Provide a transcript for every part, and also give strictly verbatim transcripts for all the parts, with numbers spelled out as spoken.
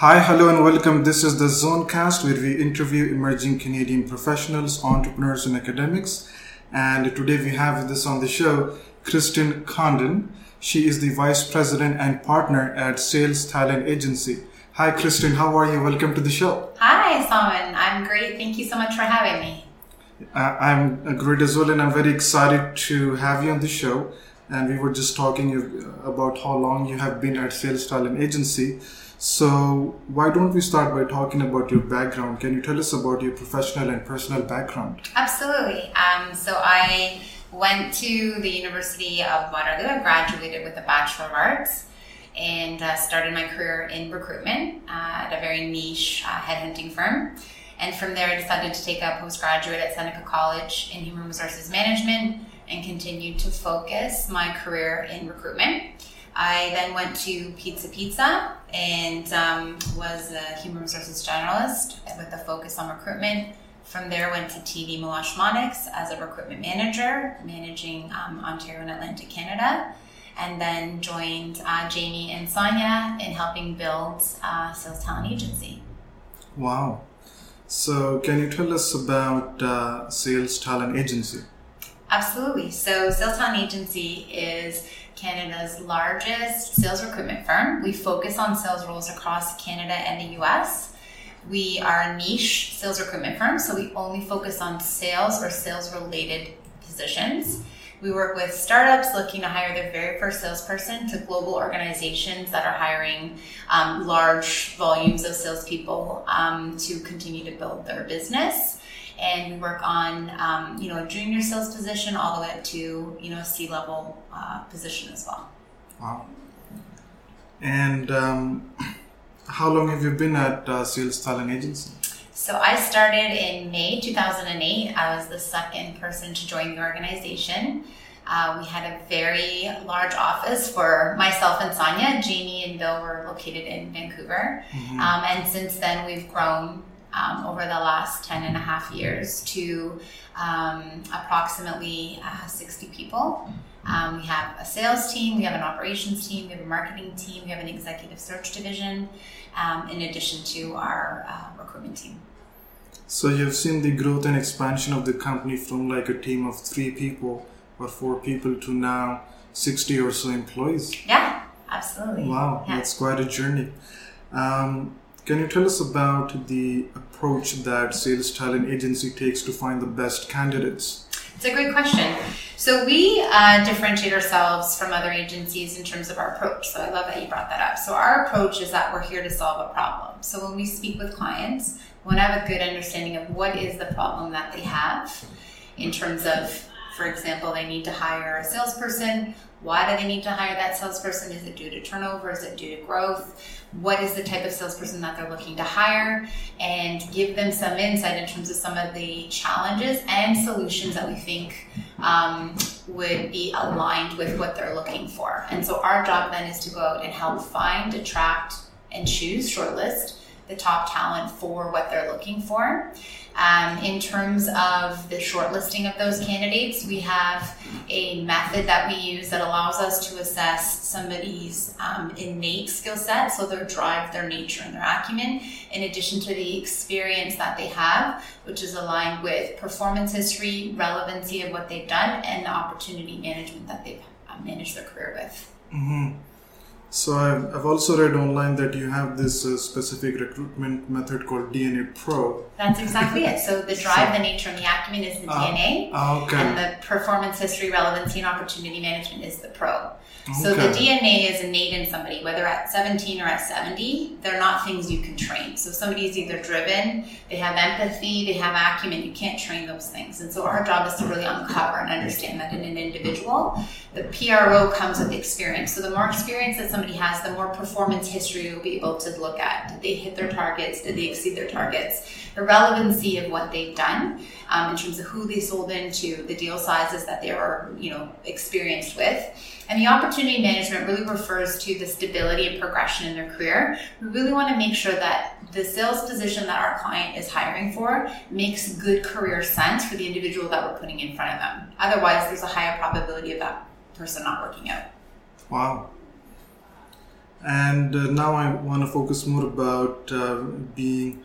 Hi, hello and welcome. This is the Zonecast where we interview emerging Canadian professionals, entrepreneurs and academics. And today we have with us on the show, Kristen Condon. She is the Vice President and Partner at Sales Talent Agency. Hi, Kristen. How are you? Welcome to the show. Hi, Simon. I'm great. Thank you so much for having me. Uh, I'm great as well and I'm very excited to have you on the show. And we were just talking about how long you have been at Sales Talent Agency. So why don't we start by talking about your background? Can you tell us about your professional and personal background? Absolutely. Um, so I went to the University of Waterloo. I graduated with a Bachelor of Arts and uh, started my career in recruitment uh, at a very niche uh, headhunting firm. And from there, I decided to take a postgraduate at Seneca College in Human Resources Management and continued to focus my career in recruitment. I then went to Pizza Pizza and um, was a human resources generalist with a focus on recruitment. From there, went to T D Meloshmonics as a recruitment manager, managing um, Ontario and Atlantic Canada, and then joined uh, Jamie and Sonia in helping build uh, Sales Talent Agency. Wow. So can you tell us about uh, Sales Talent Agency? Absolutely. So Sales Talent Agency is Canada's largest sales recruitment firm. We focus on sales roles across Canada and the U S. We are a niche sales recruitment firm, so we only focus on sales or sales-related positions. We work with startups looking to hire their very first salesperson to global organizations that are hiring um, large volumes of salespeople um, to continue to build their business. And we work on, um, you know, a junior sales position all the way up to, you know, a C-level uh, position as well. Wow. And um, how long have you been at uh, Sales Talent Agency? So I started in May two thousand eight. I was the second person to join the organization. Uh, we had a very large office for myself and Sonia. Jamie and Bill were located in Vancouver. Mm-hmm. Um, and since then, we've grown Um, over the last ten and a half years to um, approximately uh, sixty people. Um, we have a sales team, we have an operations team, we have a marketing team, we have an executive search division, um, in addition to our uh, recruitment team. So you've seen the growth and expansion of the company from like a team of three people or four people to now sixty or so employees. Yeah, absolutely. Wow, yeah. That's quite a journey. Um, Can you tell us about the approach that Sales Talent Agency takes to find the best candidates? It's a great question. So we uh, differentiate ourselves from other agencies in terms of our approach. So I love that you brought that up. So our approach is that we're here to solve a problem. So when we speak with clients, we want to have a good understanding of what is the problem that they have in terms of, for example, they need to hire a salesperson. Why do they need to hire that salesperson? Is it due to turnover? Is it due to growth? What is the type of salesperson that they're looking to hire? And give them some insight in terms of some of the challenges and solutions that we think um, would be aligned with what they're looking for. And so our job then is to go out and help find, attract, and choose, shortlist the top talent for what they're looking for. Um, in terms of the shortlisting of those candidates, we have a method that we use that allows us to assess somebody's um, innate skill set, so their drive, their nature, and their acumen, in addition to the experience that they have, which is aligned with performance history, relevancy of what they've done, and the opportunity management that they've uh, managed their career with. Mm-hmm. So I've, I've also read online that you have this uh, specific recruitment method called D N A Pro. That's exactly it. So the drive, the nature, and the acumen is the uh, D N A. Okay. And the performance history, relevancy, and opportunity management is the Pro. So okay. The D N A is innate in somebody, whether at seventeen or at seventy, they're not things you can train. So somebody is either driven, they have empathy, they have acumen, you can't train those things. And so our job is to really uncover and understand that in an individual. The P R O comes with experience. So the more experience that somebody has, the more performance history you'll be able to look at. Did they hit their targets? Did they exceed their targets? The relevancy of what they've done um, in terms of who they sold into, the deal sizes that they are, you know, experienced with. And the opportunity management really refers to the stability and progression in their career. We really want to make sure that the sales position that our client is hiring for makes good career sense for the individual that we're putting in front of them. Otherwise, there's a higher probability of that person not working out. Wow. And uh, now I want to focus more about uh, being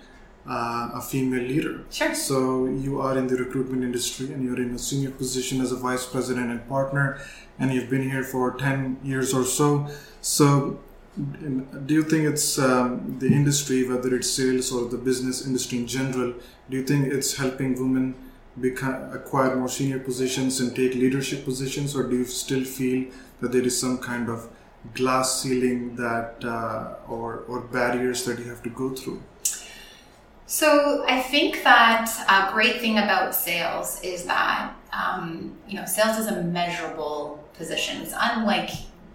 uh, a female leader. Sure. So you are in the recruitment industry and you're in a senior position as a vice president and partner, and you've been here for ten years or so. So do you think it's um, the industry, whether it's sales or the business industry in general, do you think it's helping women become, acquire more senior positions and take leadership positions, or do you still feel that there is some kind of glass ceiling that uh, or or barriers that you have to go through? So I think that a great thing about sales is that um, you know sales is a measurable position. It's unlike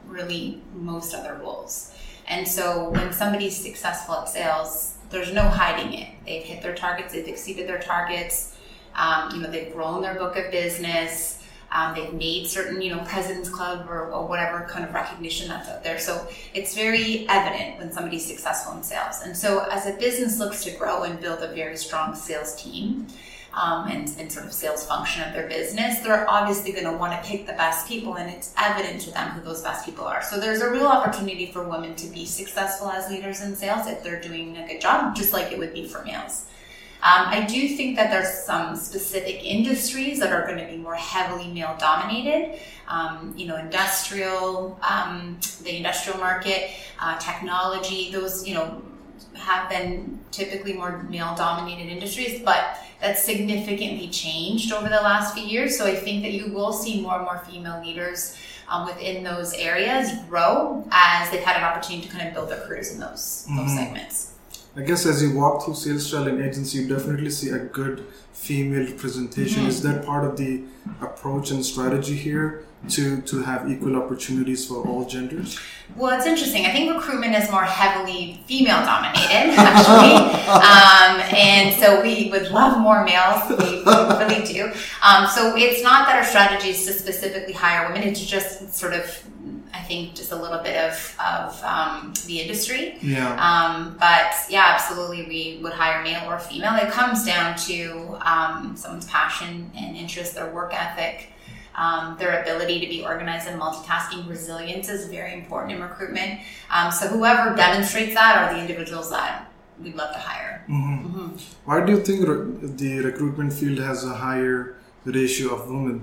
really most other roles, and so when somebody's successful at sales, there's no hiding it. They've hit their targets. They've exceeded their targets. Um, you know they've grown their book of business. Um, they've made certain, you know, President's Club or, or whatever kind of recognition that's out there. So it's very evident when somebody's successful in sales. And so as a business looks to grow and build a very strong sales team um, and, and sort of sales function of their business, they're obviously going to want to pick the best people, and it's evident to them who those best people are. So there's a real opportunity for women to be successful as leaders in sales if they're doing a good job, just like it would be for males. Um, I do think that there's some specific industries that are going to be more heavily male dominated, um, you know, industrial, um, the industrial market, uh, technology, those, you know, have been typically more male dominated industries, but that's significantly changed over the last few years. So I think that you will see more and more female leaders um, within those areas grow as they've had an opportunity to kind of build their careers in those, mm-hmm. those segments. I guess as you walk through Sales Talent Agency, you definitely see a good female representation. Mm-hmm. Is that part of the approach and strategy here to, to have equal opportunities for all genders? Well, it's interesting. I think recruitment is more heavily female dominated, actually. um, and so we would love more males. We really do. Um, so it's not that our strategy is to specifically hire women. It's just sort of, I think, just a little bit of, of um, the industry. Yeah. Um, but yeah, absolutely, we would hire male or female. It comes down to um, someone's passion and interest, their work ethic, um, their ability to be organized and multitasking. Resilience is very important in recruitment. Um, so whoever demonstrates that are the individuals that we'd love to hire. Mm-hmm. Mm-hmm. Why do you think re- the recruitment field has a higher ratio of women?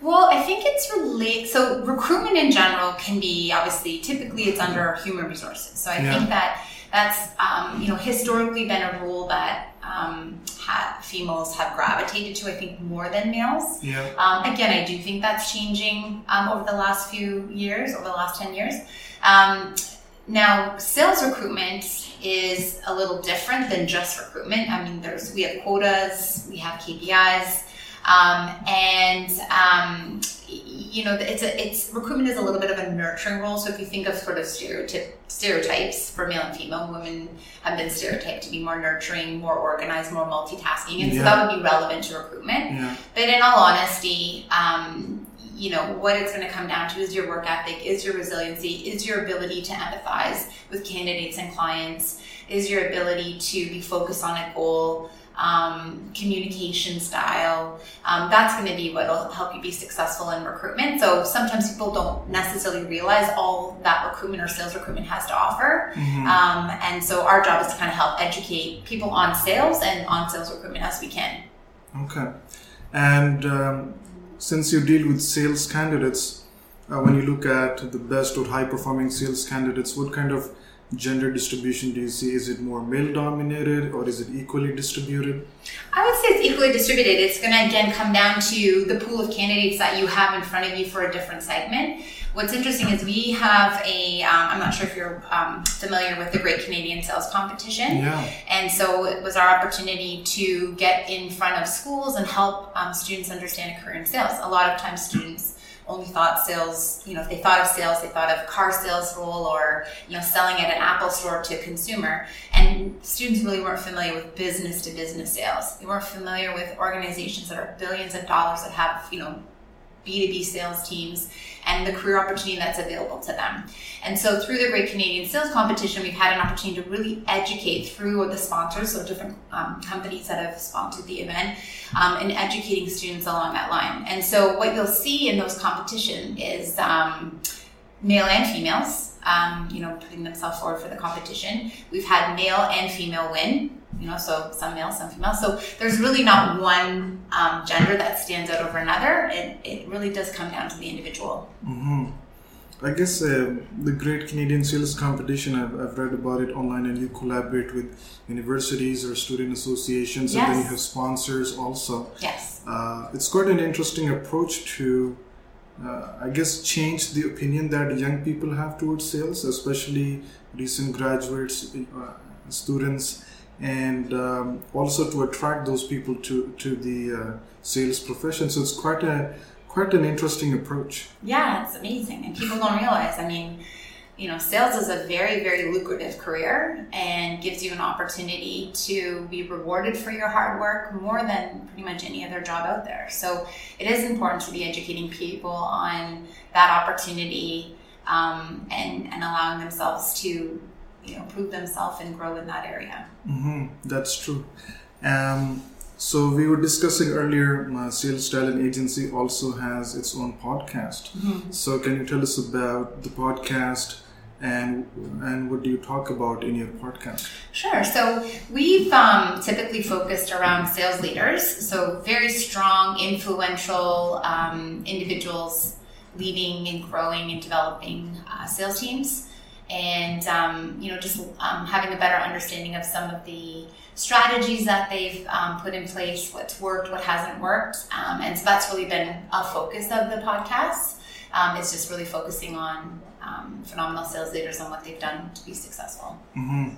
Well, I think it's related. So recruitment in general can be, obviously, typically it's under human resources. So I yeah. think that that's, um, you know, historically been a role that um, have, females have gravitated to, I think, more than males. Yeah. Um, again, I do think that's changing um, over the last few years, over the last ten years. Um, now, sales recruitment is a little different than just recruitment. I mean, there's we have quotas, we have K P Is. Um, and, um, you know, it's a, it's recruitment is a little bit of a nurturing role. So if you think of sort of stereotype, stereotypes for male and female, women have been stereotyped to be more nurturing, more organized, more multitasking. And yeah. so that would be relevant to recruitment. Yeah. But in all honesty, um, you know, what it's going to come down to is your work ethic, is your resiliency, is your ability to empathize with candidates and clients, is your ability to be focused on a goal. Um, communication style, um, that's going to be what will help you be successful in recruitment. So sometimes people don't necessarily realize all that recruitment or sales recruitment has to offer. Mm-hmm. Um, and so our job is to kind of help educate people on sales and on sales recruitment as we can. Okay. And um, since you deal with sales candidates, uh, when you look at the best or high-performing sales candidates, what kind of gender distribution do you see? Is it more male dominated or is it equally distributed? I would say it's equally distributed. It's going to again come down to the pool of candidates that you have in front of you for a different segment. What's interesting is we have a, um, I'm not sure if you're um, familiar with the Great Canadian Sales Competition. Yeah. And so it was our opportunity to get in front of schools and help um, students understand a career in sales. A lot of times students only thought sales, you know, if they thought of sales, they thought of car sales role or, you know, selling at an Apple store to a consumer. And students really weren't familiar with business to business sales. They weren't familiar with organizations that are billions of dollars that have, you know, B two B sales teams and the career opportunity that's available to them. And so through the Great Canadian Sales Competition, we've had an opportunity to really educate through the sponsors, so different um, companies that have sponsored the event, um, and educating students along that line. And so what you'll see in those competition is um, male and females, um, you know, putting themselves forward for the competition. We've had male and female win, you know, so some male, some female. So there's really not one um, gender that stands out over another. It, it really does come down to the individual. Mm-hmm. I guess uh, the Great Canadian Sales Competition, I've, I've read about it online, and you collaborate with universities or student associations, yes. and then you have sponsors also. Yes. Uh, it's quite an interesting approach to, uh, I guess, change the opinion that young people have towards sales, especially recent graduates, uh, students, and um, also to attract those people to, to the uh, sales profession. So it's quite a... Quite an interesting approach. Yeah, it's amazing. And people don't realize, I mean, you know, sales is a very, very lucrative career and gives you an opportunity to be rewarded for your hard work more than pretty much any other job out there. So it is important to be educating people on that opportunity um, and, and allowing themselves to, you know, prove themselves and grow in that area. Mm-hmm. That's true. Um, So we were discussing earlier, uh, Sales Talent Agency also has its own podcast. Mm-hmm. So can you tell us about the podcast and and what do you talk about in your podcast? Sure. So we've um, typically focused around sales leaders. So very strong, influential um, individuals leading and growing and developing uh, sales teams. And, um, you know, just um, having a better understanding of some of the strategies that they've um, put in place, what's worked, what hasn't worked. Um, and so that's really been a focus of the podcast. Um, it's just really focusing on um, phenomenal sales leaders and what they've done to be successful. Mm-hmm.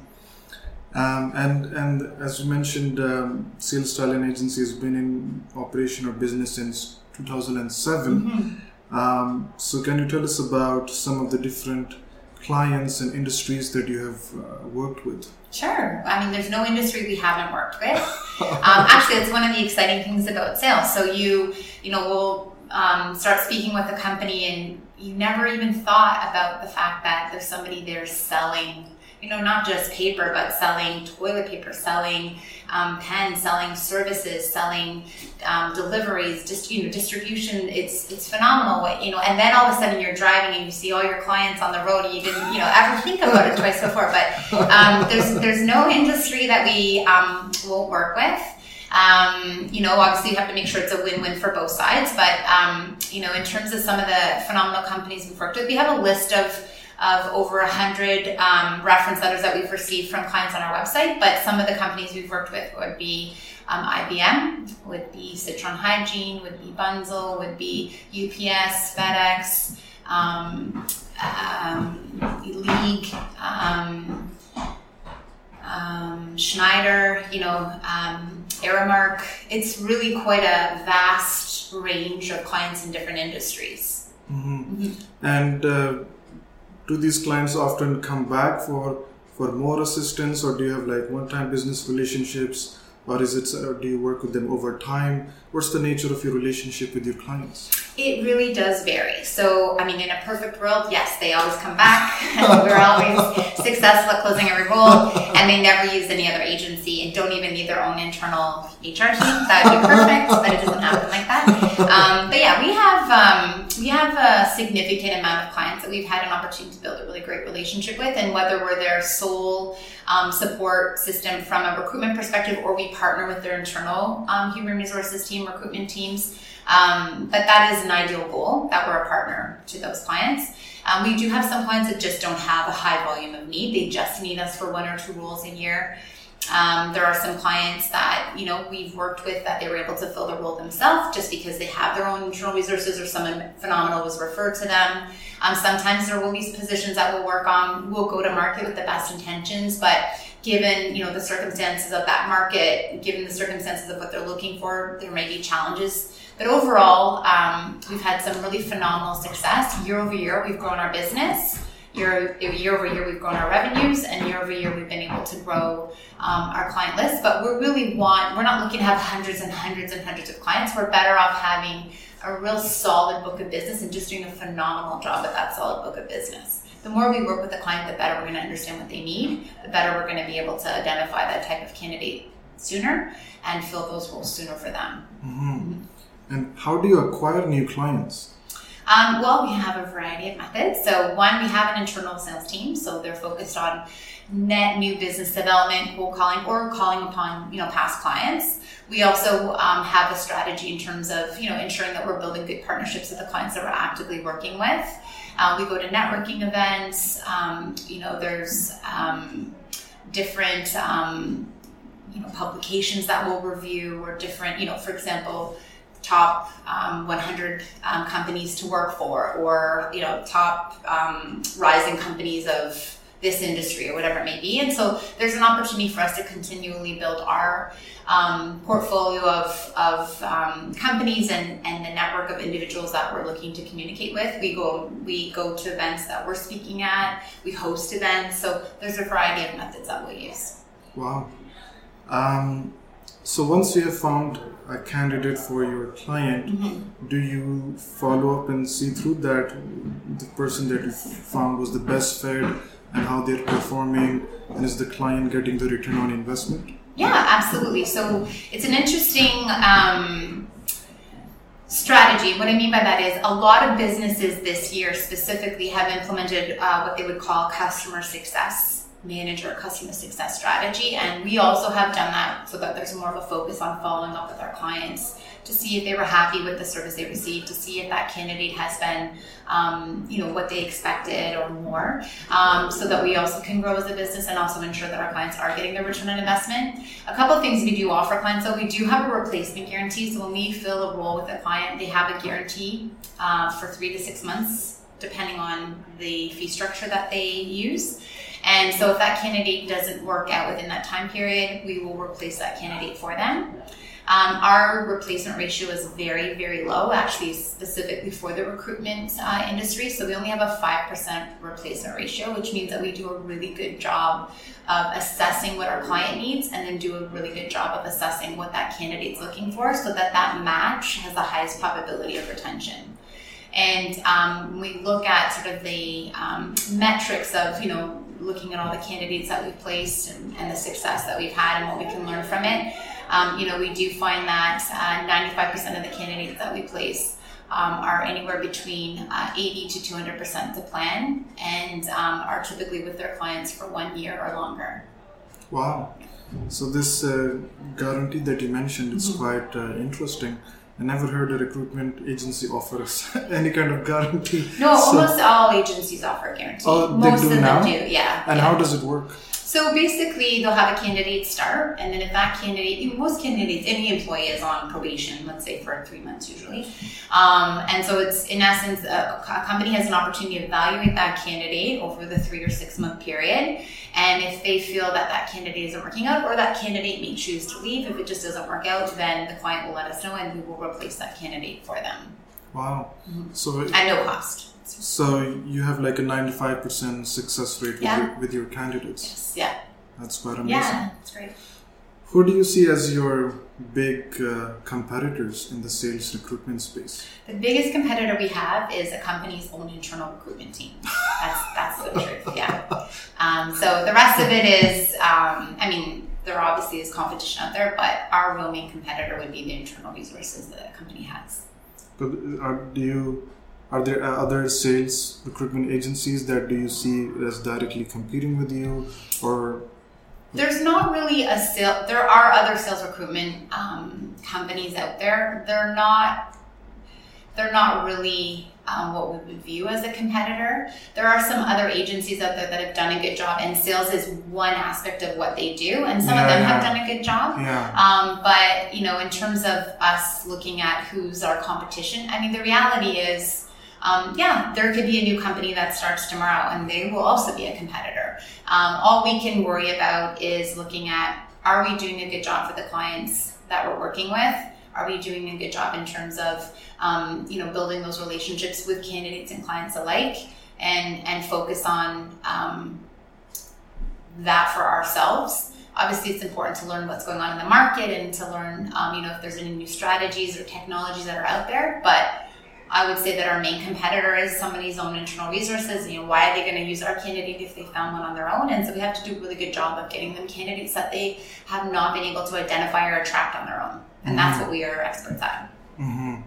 Um, and, and as you mentioned, um, Sales Talent Agency has been in operation or business since two thousand seven. Mm-hmm. Um, so can you tell us about some of the different clients and industries that you have uh, worked with? Sure. I mean, there's no industry we haven't worked with. Um, actually, it's one of the exciting things about sales. So you, you know, will um, start speaking with a company and you never even thought about the fact that there's somebody there selling, you know, not just paper, but selling toilet paper, selling um, pens, selling services, selling um, deliveries, just, you know, distribution. It's it's phenomenal, what, you know, and then all of a sudden you're driving and you see all your clients on the road and you didn't, you know, ever think about it twice before. But um, there's there's no industry that we um, won't work with. Um, you know, obviously you have to make sure it's a win-win for both sides. But, um, you know, in terms of some of the phenomenal companies we've worked with, we have a list of of over one hundred um, reference letters that we've received from clients on our website, but some of the companies we've worked with would be um, I B M, would be Citron Hygiene, would be Bunzl, would be U P S, FedEx, um, um, League, um, um, Schneider, you know, um, Aramark. It's really quite a vast range of clients in different industries. Mm-hmm. Mm-hmm. And uh... do these clients often come back for for more assistance, or do you have like one-time business relationships, or is it or do you work with them over time? What's the nature of your relationship with your clients? It really does vary. So, I mean, in a perfect world, yes, they always come back. We're always successful at closing every role, and they never use any other agency and don't even need their own internal H R team. That would be perfect, but it doesn't happen like that. Um, but yeah, we have... Um, We have a significant amount of clients that we've had an opportunity to build a really great relationship with, and whether we're their sole um, support system from a recruitment perspective, or we partner with their internal um, human resources team, recruitment teams, um, but that is an ideal goal, that we're a partner to those clients. Um, we do have some clients that just don't have a high volume of need. They just need us for one or two roles a year. Um, there are some clients that, you know, we've worked with that they were able to fill the role themselves just because they have their own internal resources or someone phenomenal was referred to them. Um, sometimes there will be positions that we'll work on. We'll go to market with the best intentions, but given, you know, the circumstances of that market, given the circumstances of what they're looking for, there may be challenges. But overall, um, we've had some really phenomenal success. Year over year, we've grown our business. Year, year over year, we've grown our revenues, and year over year, we've been able to grow um, our client list. But we really want, we're not looking to have hundreds and hundreds and hundreds of clients. We're better off having a real solid book of business and just doing a phenomenal job with that solid book of business. The more we work with the client, the better we're going to understand what they need, the better we're going to be able to identify that type of candidate sooner and fill those roles sooner for them. Mm-hmm. And how do you acquire new clients? Um, well, we have a variety of methods. So one, we have an internal sales team, so they're focused on net new business development, cold calling, or calling upon, you know, past clients. We also um, have a strategy in terms of, you know, ensuring that we're building good partnerships with the clients that we're actively working with. Uh, we go to networking events. Um, you know, there's um, different, um, you know, publications that we'll review, or different, you know, for example, top um, one hundred um, companies to work for, or, you know, top um, rising companies of this industry, or whatever it may be. And so there's an opportunity for us to continually build our um, portfolio of, of um, companies and, and the network of individuals that we're looking to communicate with. We go we go to events that we're speaking at, we host events. So there's a variety of methods that we use. Wow. Um, so once you have found a candidate for your client, mm-hmm. do you follow up and see through that the person that you found was the best fit, and how they're performing, and is the client getting the return on investment? Yeah, absolutely. So it's an interesting um, strategy. What I mean by that is a lot of businesses this year specifically have implemented uh, what they would call customer success manager, customer success strategy. And we also have done that so that there's more of a focus on following up with our clients to see if they were happy with the service they received, to see if that candidate has been, um, you know, what they expected or more, um, so that we also can grow as a business and also ensure that our clients are getting their return on investment. A couple of things we do offer clients, though, we do have a replacement guarantee. So when we fill a role with a client, they have a guarantee uh, for three to six months, depending on the fee structure that they use. And so if that candidate doesn't work out within that time period, we will replace that candidate for them. Um, our replacement ratio is very, very low, actually specifically for the recruitment uh, industry. So we only have a five percent replacement ratio, which means that we do a really good job of assessing what our client needs, and then do a really good job of assessing what that candidate's looking for, so that that match has the highest probability of retention. And um, we look at sort of the um, metrics of, you know, looking at all the candidates that we've placed and, and the success that we've had and what we can learn from it. Um, you know, we do find that uh, ninety-five percent of the candidates that we place um, are anywhere between uh, eighty to two hundred percent the plan, and um, are typically with their clients for one year or longer. Wow. So this uh, guarantee that you mentioned is mm-hmm. quite uh, interesting. I never heard a recruitment agency offer us any kind of guarantee. No, so almost all agencies offer a guarantee. Oh, they Most do of now? them do, yeah. And yeah. How does it work? So basically, they'll have a candidate start, and then if that candidate, most candidates, any employee is on probation, let's say for three months usually. Um, and so it's, in essence, a, a company has an opportunity to evaluate that candidate over the three or six month period. And if they feel that that candidate isn't working out, or that candidate may choose to leave, if it just doesn't work out, then the client will let us know and we will replace that candidate for them. Wow. Mm-hmm. So at no cost. So you have like a ninety-five percent success rate with, yeah. your, with your candidates. Yes, yeah. That's quite amazing. Yeah, that's great. Who do you see as your big uh, competitors in the sales recruitment space? The biggest competitor we have is a company's own internal recruitment team. That's that's the truth, yeah. Um, so the rest of it is, um, I mean, there obviously is competition out there, but our real main competitor would be the internal resources that a company has. But are, do you... Are there other sales recruitment agencies that do you see as directly competing with you, or? There's not really a sale. There are other sales recruitment um, companies out there. They're not. They're not really um, what we would view as a competitor. There are some other agencies out there that have done a good job, and sales is one aspect of what they do, and some yeah, of them yeah. have done a good job. Yeah. Um, but you know, in terms of us looking at who's our competition, I mean, the reality is. Um, yeah, there could be a new company that starts tomorrow, and they will also be a competitor. Um, all we can worry about is looking at, are we doing a good job for the clients that we're working with? Are we doing a good job in terms of, um, you know, building those relationships with candidates and clients alike, and, and focus on um, that for ourselves? Obviously, it's important to learn what's going on in the market, and to learn, um, you know, if there's any new strategies or technologies that are out there, but I would say that our main competitor is somebody's own internal resources. You know, why are they going to use our candidate if they found one on their own? And so we have to do a really good job of getting them candidates that they have not been able to identify or attract on their own. And mm-hmm. that's what we are experts at. Mm-hmm.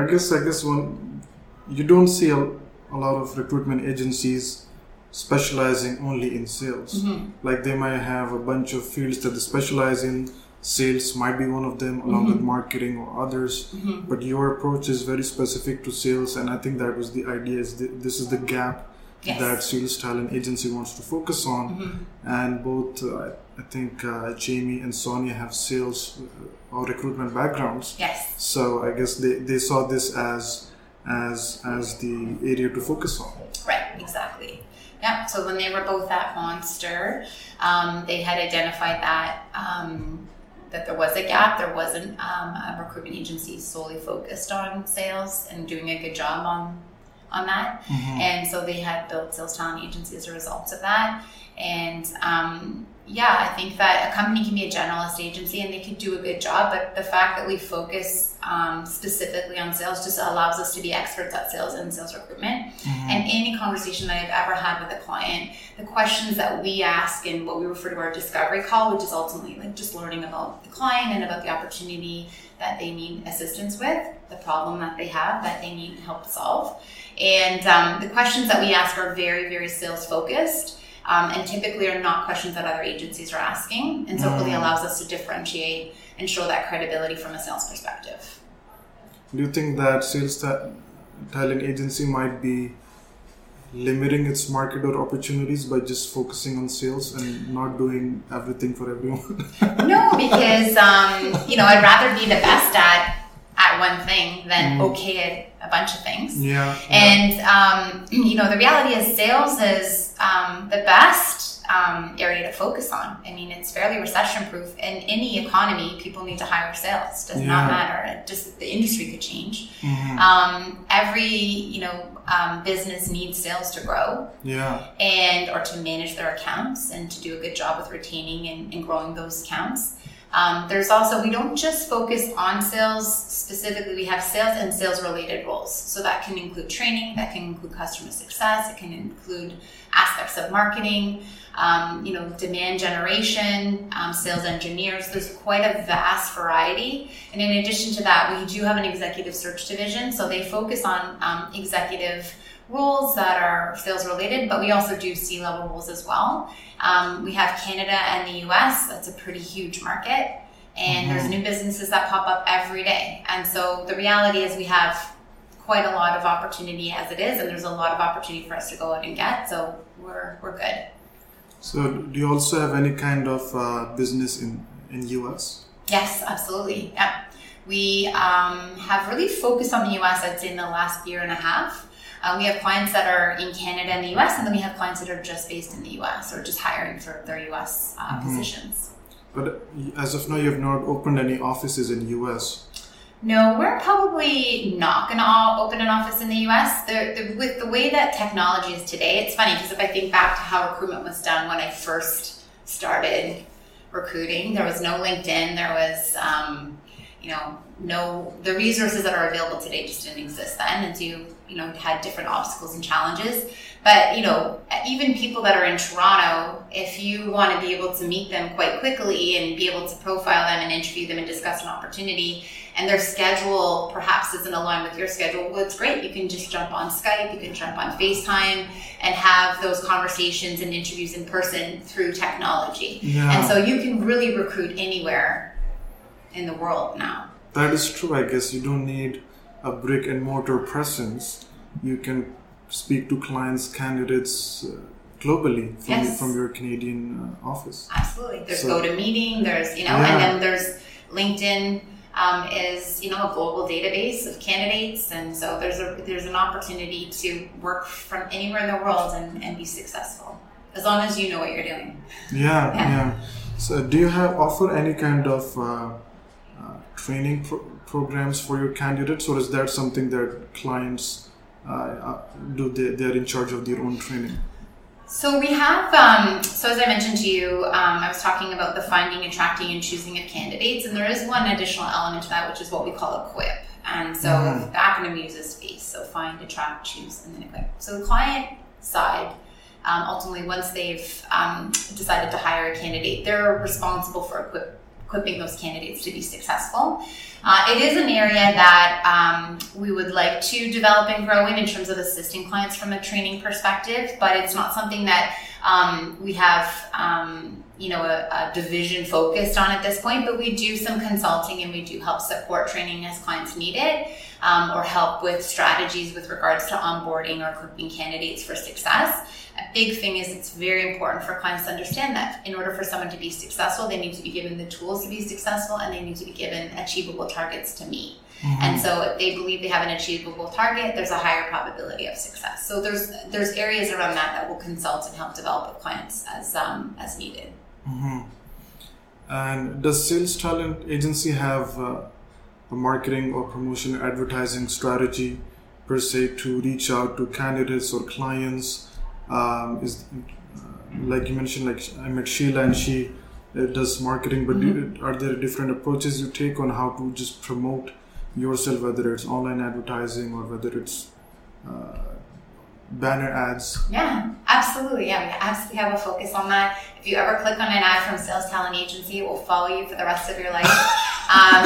I guess I guess one you don't see a, a lot of recruitment agencies specializing only in sales. Mm-hmm. Like they might have a bunch of fields that they specialize in. Sales might be one of them, along mm-hmm. with marketing or others. Mm-hmm. But your approach is very specific to sales, and I think that was the idea. Is the, this is the gap yes. that Sales Talent Agency wants to focus on. Mm-hmm. And both, uh, I think, uh, Jamie and Sonia have sales or recruitment backgrounds. Yes. So I guess they, they saw this as as as the area to focus on. Right. Exactly. Yeah, so when they were both at Monster, um, they had identified that um, that there was a gap. There wasn't um, a recruitment agency solely focused on sales and doing a good job on on that. Mm-hmm. And so they had built Sales Talent Agency as a result of that. And um, yeah, I think that a company can be a generalist agency and they can do a good job, but the fact that we focus um, specifically on sales just allows us to be experts at sales and sales recruitment. Mm-hmm. And any conversation that I've ever had with a client, the questions that we ask in what we refer to our discovery call, which is ultimately like just learning about the client and about the opportunity that they need assistance with, the problem that they have that they need help solve. And um, the questions that we ask are very, very sales focused. Um, and typically are not questions that other agencies are asking. And so mm. it really allows us to differentiate and show that credibility from a sales perspective. Do you think that Sales ta- Talent Agency might be limiting its market or opportunities by just focusing on sales and not doing everything for everyone? No, because, um, you know, I'd rather be the best at at one thing than mm. okay at a bunch of things. Yeah. And, yeah. Um, you know, the reality is sales is um, the best um, area to focus on. I mean, it's fairly recession-proof. In any economy, people need to hire sales. It does yeah. not matter. It just, the industry could change. Mm-hmm. Um, every, you know, um, business needs sales to grow. Yeah. And, or to manage their accounts and to do a good job with retaining and, and growing those accounts. Um, there's also, we don't just focus on sales specifically, we have sales and sales related roles. So that can include training, that can include customer success, it can include aspects of marketing, um, you know, demand generation, um, sales engineers. There's quite a vast variety. And in addition to that, we do have an executive search division. So they focus on um, executive roles that are sales related, but we also do C-level roles as well. Um, we have Canada and the U S, that's a pretty huge market, and mm-hmm. there's new businesses that pop up every day. And so the reality is we have quite a lot of opportunity as it is, and there's a lot of opportunity for us to go out and get, so we're we're good. So do you also have any kind of uh, business in, in U S? Yes, absolutely, yeah. We um, have really focused on the U S, I'd say, in the last year and a half. Uh, we have clients that are in Canada and the U S, and then we have clients that are just based in the U S or just hiring for their U S uh, mm-hmm. positions. But as of now, you have not opened any offices in the U S? No, we're probably not going to open an office in the U S. The, the, with the way that technology is today, it's funny because if I think back to how recruitment was done when I first started recruiting, there was no LinkedIn, there was... Um, You know, no, the resources that are available today just didn't exist then, and so you, you know, had different obstacles and challenges. But you know, even people that are in Toronto, if you want to be able to meet them quite quickly and be able to profile them and interview them and discuss an opportunity, and their schedule perhaps isn't aligned with your schedule, well, it's great. You can just jump on Skype, you can jump on FaceTime, and have those conversations and interviews in person through technology. Yeah. And so you can really recruit anywhere in the world now. That is true. I guess you don't need a brick and mortar presence. You can speak to clients, candidates uh, globally from, yes. from your Canadian uh, office. Absolutely. There's so, GoToMeeting, there's, you know, yeah. and then there's LinkedIn um, is, you know, a global database of candidates. And so there's a there's an opportunity to work from anywhere in the world and, and be successful as long as you know what you're doing. Yeah, yeah. yeah. So do you have offer any kind of uh, Uh, training pro- programs for your candidates, or is that something that clients uh, uh, do? They, they're in charge of their own training. So we have, um, so as I mentioned to you, um, I was talking about the finding, attracting, and choosing of candidates, and there is one additional element to that, which is what we call equip. And so mm-hmm. the acronym uses FACE, so find, attract, choose, and then equip. So the client side, um, ultimately once they've um, decided to hire a candidate, they're responsible for equip. equipping those candidates to be successful. Uh, it is an area that um, we would like to develop and grow in in terms of assisting clients from a training perspective, but it's not something that um, we have um, you know, a, a division focused on at this point, but we do some consulting and we do help support training as clients need it, um, or help with strategies with regards to onboarding or equipping candidates for success. A big thing is it's very important for clients to understand that in order for someone to be successful, they need to be given the tools to be successful and they need to be given achievable targets to meet. Mm-hmm. And so if they believe they have an achievable target, there's a higher probability of success. So there's there's areas around that that we'll consult and help develop with clients as um, as needed. Mm-hmm. And does Sales Talent Agency have uh, a marketing or promotion advertising strategy per se to reach out to candidates or clients? Um, is uh, like you mentioned, like I met Sheila and she uh, does marketing, but mm-hmm. do, are there different approaches you take on how to just promote yourself, whether it's online advertising or whether it's uh, banner ads? Yeah, absolutely. Yeah, we absolutely have a focus on that. If you ever click on an ad from Sales Talent Agency, it will follow you for the rest of your life. um,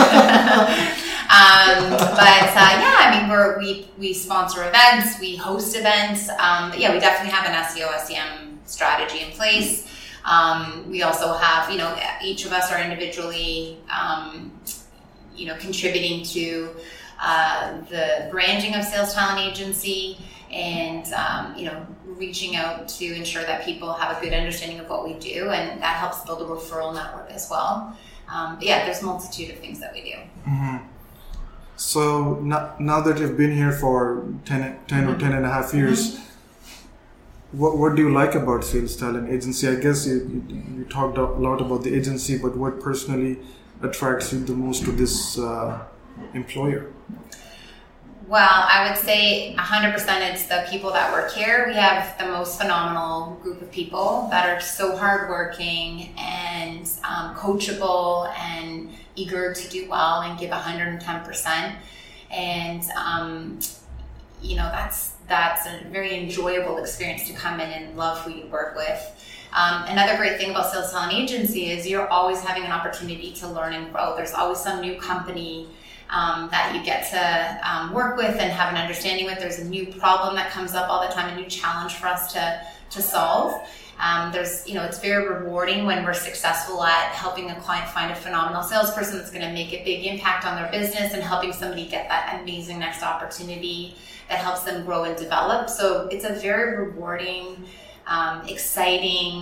um, but uh, yeah, I mean, we're, we we sponsor events, we host events. Um, but yeah, we definitely have an S E O S E M strategy in place. Um, we also have, you know, each of us are individually, um, you know, contributing to uh, the branding of Sales Talent Agency. And, um, you know, reaching out to ensure that people have a good understanding of what we do, and that helps build a referral network as well. Um, but yeah, there's a multitude of things that we do. Mm-hmm. So now, now that you've been here for ten, ten mm-hmm. or ten and a half years, mm-hmm. what what do you like about Sales Talent Agency? I guess you, you, you talked a lot about the agency, but what personally attracts you the most to this uh, employer? Well, I would say one hundred percent it's the people that work here. We have the most phenomenal group of people that are so hardworking and um, coachable and eager to do well and give one hundred ten percent. And, um, you know, that's that's a very enjoyable experience to come in and love who you work with. Um, another great thing about Sales Talent Agency is you're always having an opportunity to learn and grow. There's always some new company Um, that you get to um, work with and have an understanding with. There's a new problem that comes up all the time, a new challenge for us to to solve. Um, there's, you know, it's very rewarding when we're successful at helping a client find a phenomenal salesperson that's going to make a big impact on their business and helping somebody get that amazing next opportunity that helps them grow and develop. So it's a very rewarding, um, exciting,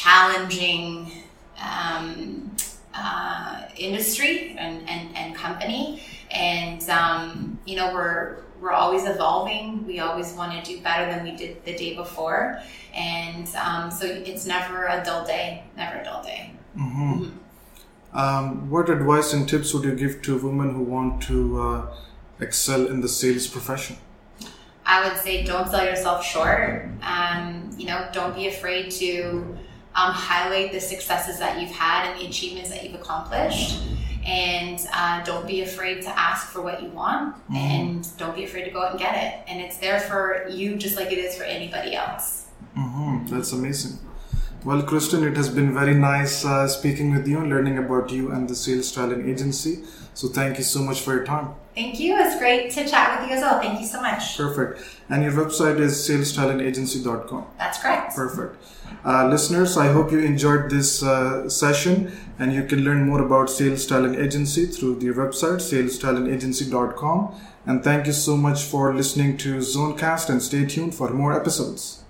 challenging um Uh, industry and, and, and company, and um, you know we're we're always evolving. We always want to do better than we did the day before, and um, so it's never a dull day. Never a dull day. Mm-hmm. Mm-hmm. Um, what advice and tips would you give to women who want to uh, excel in the sales profession? I would say don't sell yourself short. Um, you know, don't be afraid to. Um, highlight the successes that you've had and the achievements that you've accomplished, and uh, don't be afraid to ask for what you want, mm-hmm. and don't be afraid to go out and get it, and it's there for you just like it is for anybody else. Mm-hmm. That's amazing. Well, Kristen, it has been very nice uh, speaking with you and learning about you and the Sales Talent Agency, so thank you so much for your time. Thank you. It's great to chat with you as well. Thank you so much. Perfect. And your website is sales talent agency dot com. That's correct. Perfect. Uh, listeners, I hope you enjoyed this uh, session, and you can learn more about Sales Talent Agency through their website, sales talent agency dot com. And thank you so much for listening to Zonecast, and stay tuned for more episodes.